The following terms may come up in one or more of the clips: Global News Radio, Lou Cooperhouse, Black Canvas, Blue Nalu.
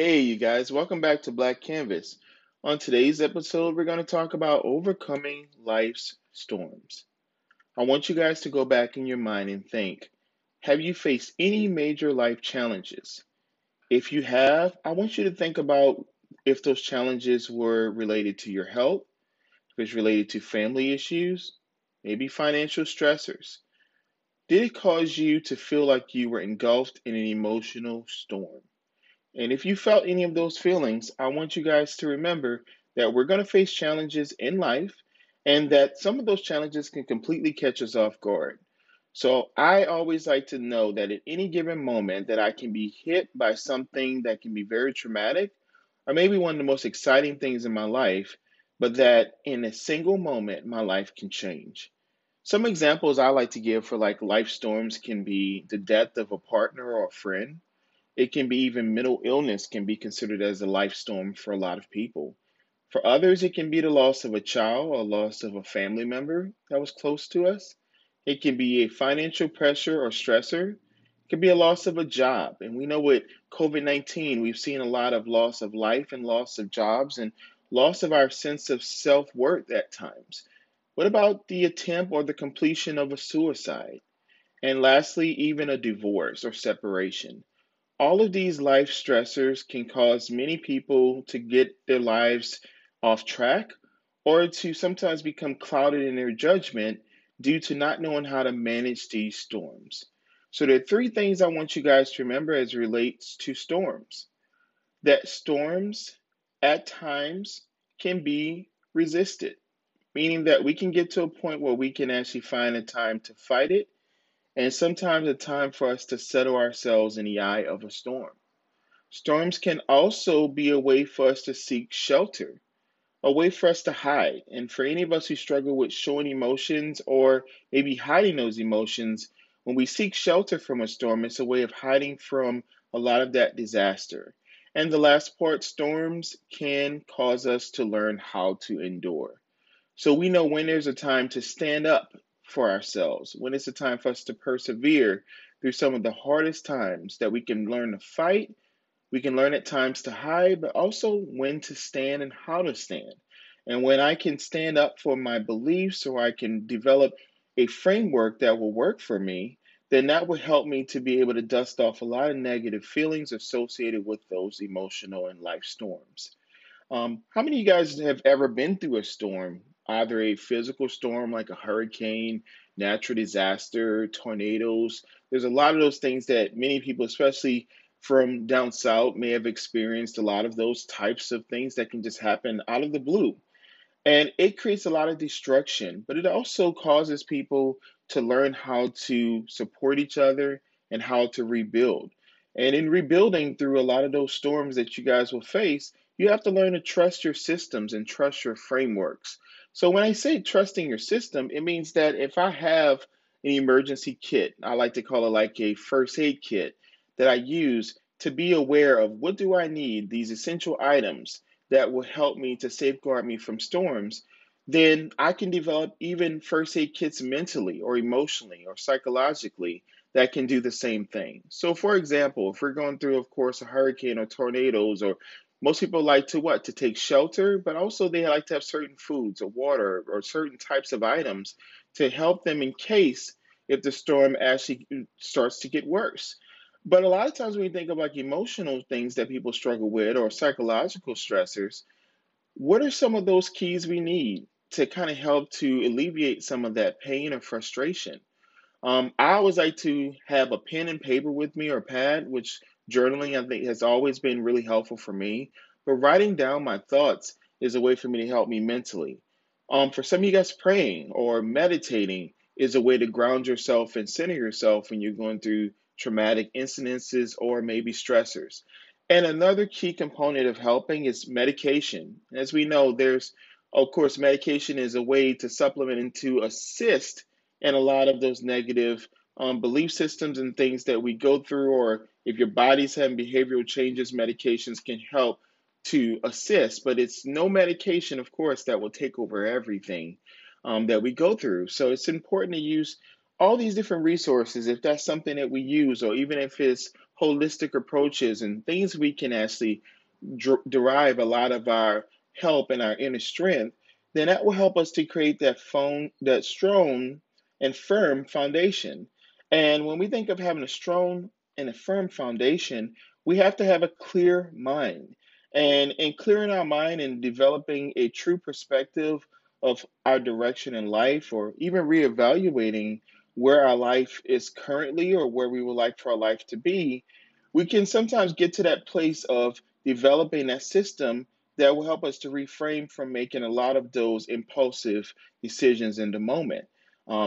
Hey you guys, welcome back to Black Canvas. On today's episode, we're going to talk about overcoming life's storms. I want you guys to go back in your mind and think, have you faced any major life challenges? If you have, I want you to think about if those challenges were related to your health, if it's related to family issues, maybe financial stressors. Did it cause you to feel like you were engulfed in an emotional storm? And if you felt any of those feelings, I want you guys to remember that we're going to face challenges in life and that some of those challenges can completely catch us off guard. So I always like to know that at any given moment that I can be hit by something that can be very traumatic or maybe one of the most exciting things in my life, but that in a single moment, my life can change. Some examples I like to give for life storms can be the death of a partner or a friend. It can be even mental illness can be considered as a life storm for a lot of people. For others, it can be the loss of a child or loss of a family member that was close to us. It can be a financial pressure or stressor. It can be a loss of a job. And we know with COVID-19, we've seen a lot of loss of life and loss of jobs and loss of our sense of self-worth at times. What about the attempt or the completion of a suicide? And lastly, even a divorce or separation. All of these life stressors can cause many people to get their lives off track or to sometimes become clouded in their judgment due to not knowing how to manage these storms. So there are three things I want you guys to remember as it relates to storms. That storms at times can be resisted, meaning that we can get to a point where we can actually find a time to fight it. And sometimes a time for us to settle ourselves in the eye of a storm. Storms can also be a way for us to seek shelter, a way for us to hide. And for any of us who struggle with showing emotions or maybe hiding those emotions, when we seek shelter from a storm, it's a way of hiding from a lot of that disaster. And the last part, storms can cause us to learn how to endure. So we know when there's a time to stand up for ourselves, when it's a time for us to persevere through some of the hardest times that we can learn to fight, we can learn at times to hide, but also when to stand and how to stand. And when I can stand up for my beliefs or I can develop a framework that will work for me, then that will help me to be able to dust off a lot of negative feelings associated with those emotional and life storms. How many of you guys have ever been through a storm? Either a physical storm like a hurricane, natural disaster, tornadoes. There's a lot of those things that many people, especially from down south, may have experienced a lot of those types of things that can just happen out of the blue. And it creates a lot of destruction, but it also causes people to learn how to support each other and how to rebuild. And in rebuilding through a lot of those storms that you guys will face, you have to learn to trust your systems and trust your frameworks. So when I say trusting your system, it means that if I have an emergency kit, I like to call it like a first aid kit that I use to be aware of what do I need, these essential items that will help me to safeguard me from storms, then I can develop even first aid kits mentally or emotionally or psychologically that can do the same thing. So for example, if we're going through, of course, a hurricane or tornadoes or most people like to what? To take shelter, but also they like to have certain foods or water or certain types of items to help them in case if the storm actually starts to get worse. But a lot of times when you think of like emotional things that people struggle with or psychological stressors, what are some of those keys we need to kind of help to alleviate some of that pain or frustration? I always like to have a pen and paper with me or pad, which journaling, I think, has always been really helpful for me, but writing down my thoughts is a way for me to help me mentally. For some of you guys, praying or meditating is a way to ground yourself and center yourself when you're going through traumatic incidences or maybe stressors. And another key component of helping is medication. As we know, there's, of course, medication is a way to supplement and to assist in a lot of those negative belief systems and things that we go through, or if your body's having behavioral changes, medications can help to assist, but it's no medication, of course, that will take over everything that we go through. So it's important to use all these different resources if that's something that we use, or even if it's holistic approaches and things we can actually derive a lot of our help and our inner strength, then that will help us to create that strong and firm foundation. And when we think of having a strong and a firm foundation, we have to have a clear mind. And in clearing our mind and developing a true perspective of our direction in life, or even reevaluating where our life is currently or where we would like for our life to be, we can sometimes get to that place of developing that system that will help us to refrain from making a lot of those impulsive decisions in the moment.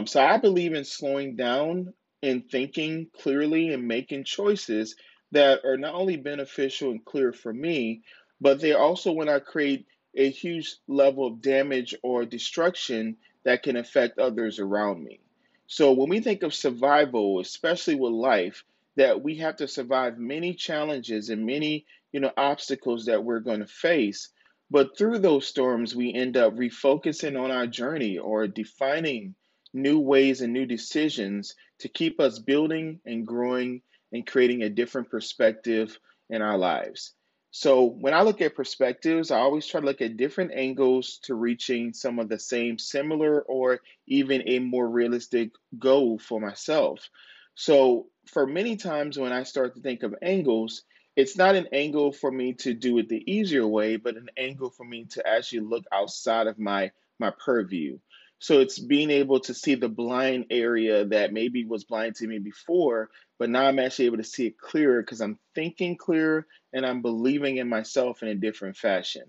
So I believe in slowing down and thinking clearly and making choices that are not only beneficial and clear for me, but they also when I create a huge level of damage or destruction that can affect others around me. So when we think of survival, especially with life, that we have to survive many challenges and many, obstacles that we're going to face. But through those storms, we end up refocusing on our journey or defining new ways and new decisions to keep us building and growing and creating a different perspective in our lives. So when I look at perspectives, I always try to look at different angles to reaching some of the same, similar, or even a more realistic goal for myself. So for many times when I start to think of angles, it's not an angle for me to do it the easier way, but an angle for me to actually look outside of my purview. So it's being able to see the blind area that maybe was blind to me before, but now I'm actually able to see it clearer because I'm thinking clearer and I'm believing in myself in a different fashion.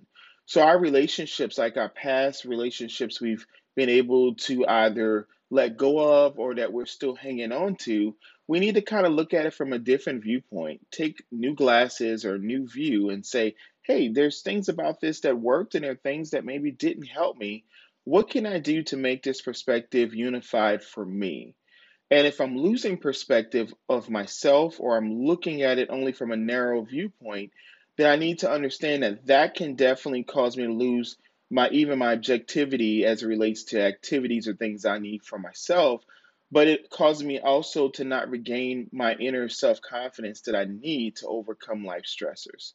So our relationships, like our past relationships, we've been able to either let go of or that we're still hanging on to, we need to kind of look at it from a different viewpoint, take new glasses or new view and say, hey, there's things about this that worked and there are things that maybe didn't help me. What can I do to make this perspective unified for me? And if I'm losing perspective of myself or I'm looking at it only from a narrow viewpoint, then I need to understand that that can definitely cause me to lose even my objectivity as it relates to activities or things I need for myself. But it caused me also to not regain my inner self-confidence that I need to overcome life stressors.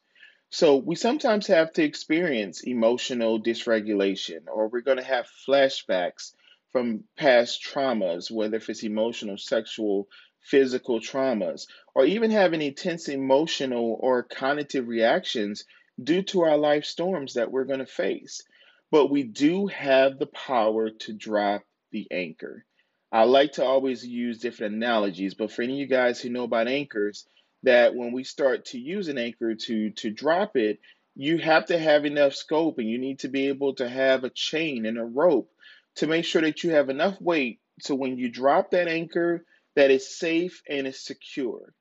So we sometimes have to experience emotional dysregulation, or we're going to have flashbacks from past traumas, whether if it's emotional, sexual, physical traumas, or even having intense emotional or cognitive reactions due to our life storms that we're going to face. But we do have the power to drop the anchor. I like to always use different analogies, but for any of you guys who know about anchors, that when we start to use an anchor to drop it, you have to have enough scope and you need to be able to have a chain and a rope to make sure that you have enough weight so when you drop that anchor that it's safe and it's secure.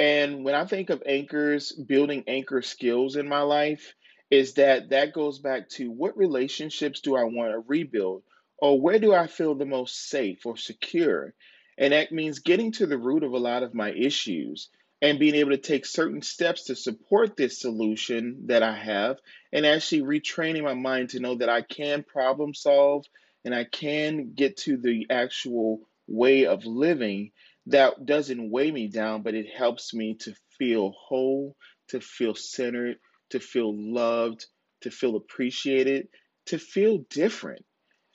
And when I think of anchors, building anchor skills in my life, is that goes back to what relationships do I want to rebuild, or where do I feel the most safe or secure? And that means getting to the root of a lot of my issues and being able to take certain steps to support this solution that I have, and actually retraining my mind to know that I can problem solve and I can get to the actual way of living that doesn't weigh me down, but it helps me to feel whole, to feel centered, to feel loved, to feel appreciated, to feel different.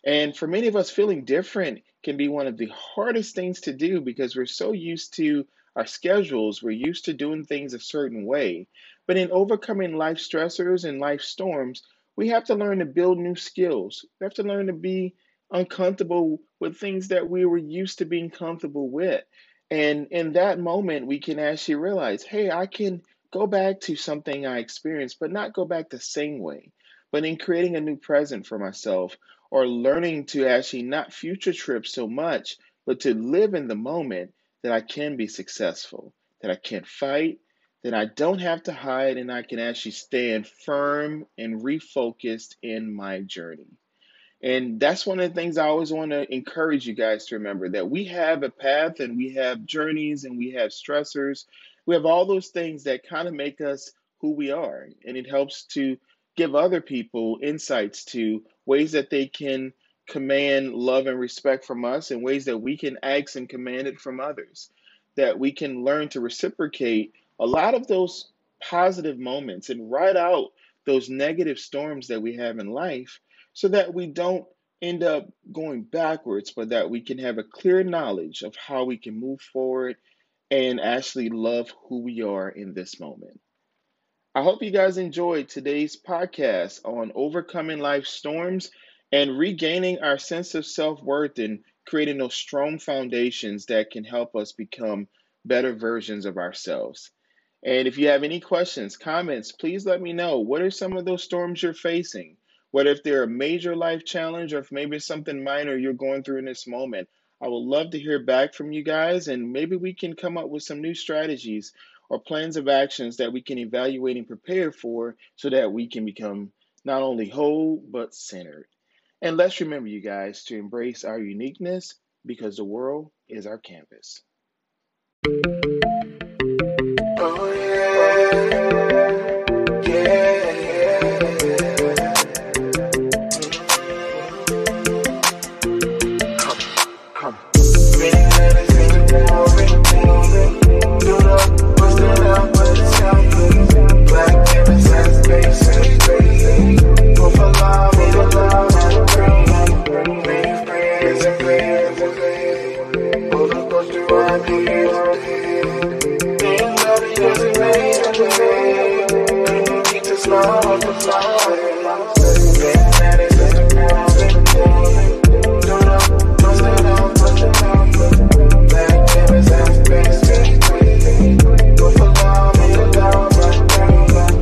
And for many of us, feeling different can be one of the hardest things to do because we're so used to our schedules, we're used to doing things a certain way. But in overcoming life stressors and life storms, we have to learn to build new skills. We have to learn to be uncomfortable with things that we were used to being comfortable with. And in that moment, we can actually realize, hey, I can go back to something I experienced, but not go back the same way. But in creating a new present for myself, or learning to actually not future trip so much, but to live in the moment, that I can be successful, that I can fight, that I don't have to hide, and I can actually stand firm and refocused in my journey. And that's one of the things I always want to encourage you guys to remember, that we have a path and we have journeys and we have stressors. We have all those things that kind of make us who we are. And it helps to give other people insights to ways that they can command love and respect from us, in ways that we can ask and command it from others, that we can learn to reciprocate a lot of those positive moments and ride out those negative storms that we have in life so that we don't end up going backwards, but that we can have a clear knowledge of how we can move forward and actually love who we are in this moment. I hope you guys enjoyed today's podcast on overcoming life storms and regaining our sense of self-worth and creating those strong foundations that can help us become better versions of ourselves. And if you have any questions, comments, please let me know. What are some of those storms you're facing? Whether if they're a major life challenge or if maybe it's something minor you're going through in this moment, I would love to hear back from you guys, and maybe we can come up with some new strategies or plans of actions that we can evaluate and prepare for so that we can become not only whole, but centered. And let's remember, you guys, to embrace our uniqueness because the world is our canvas. Love, love, love.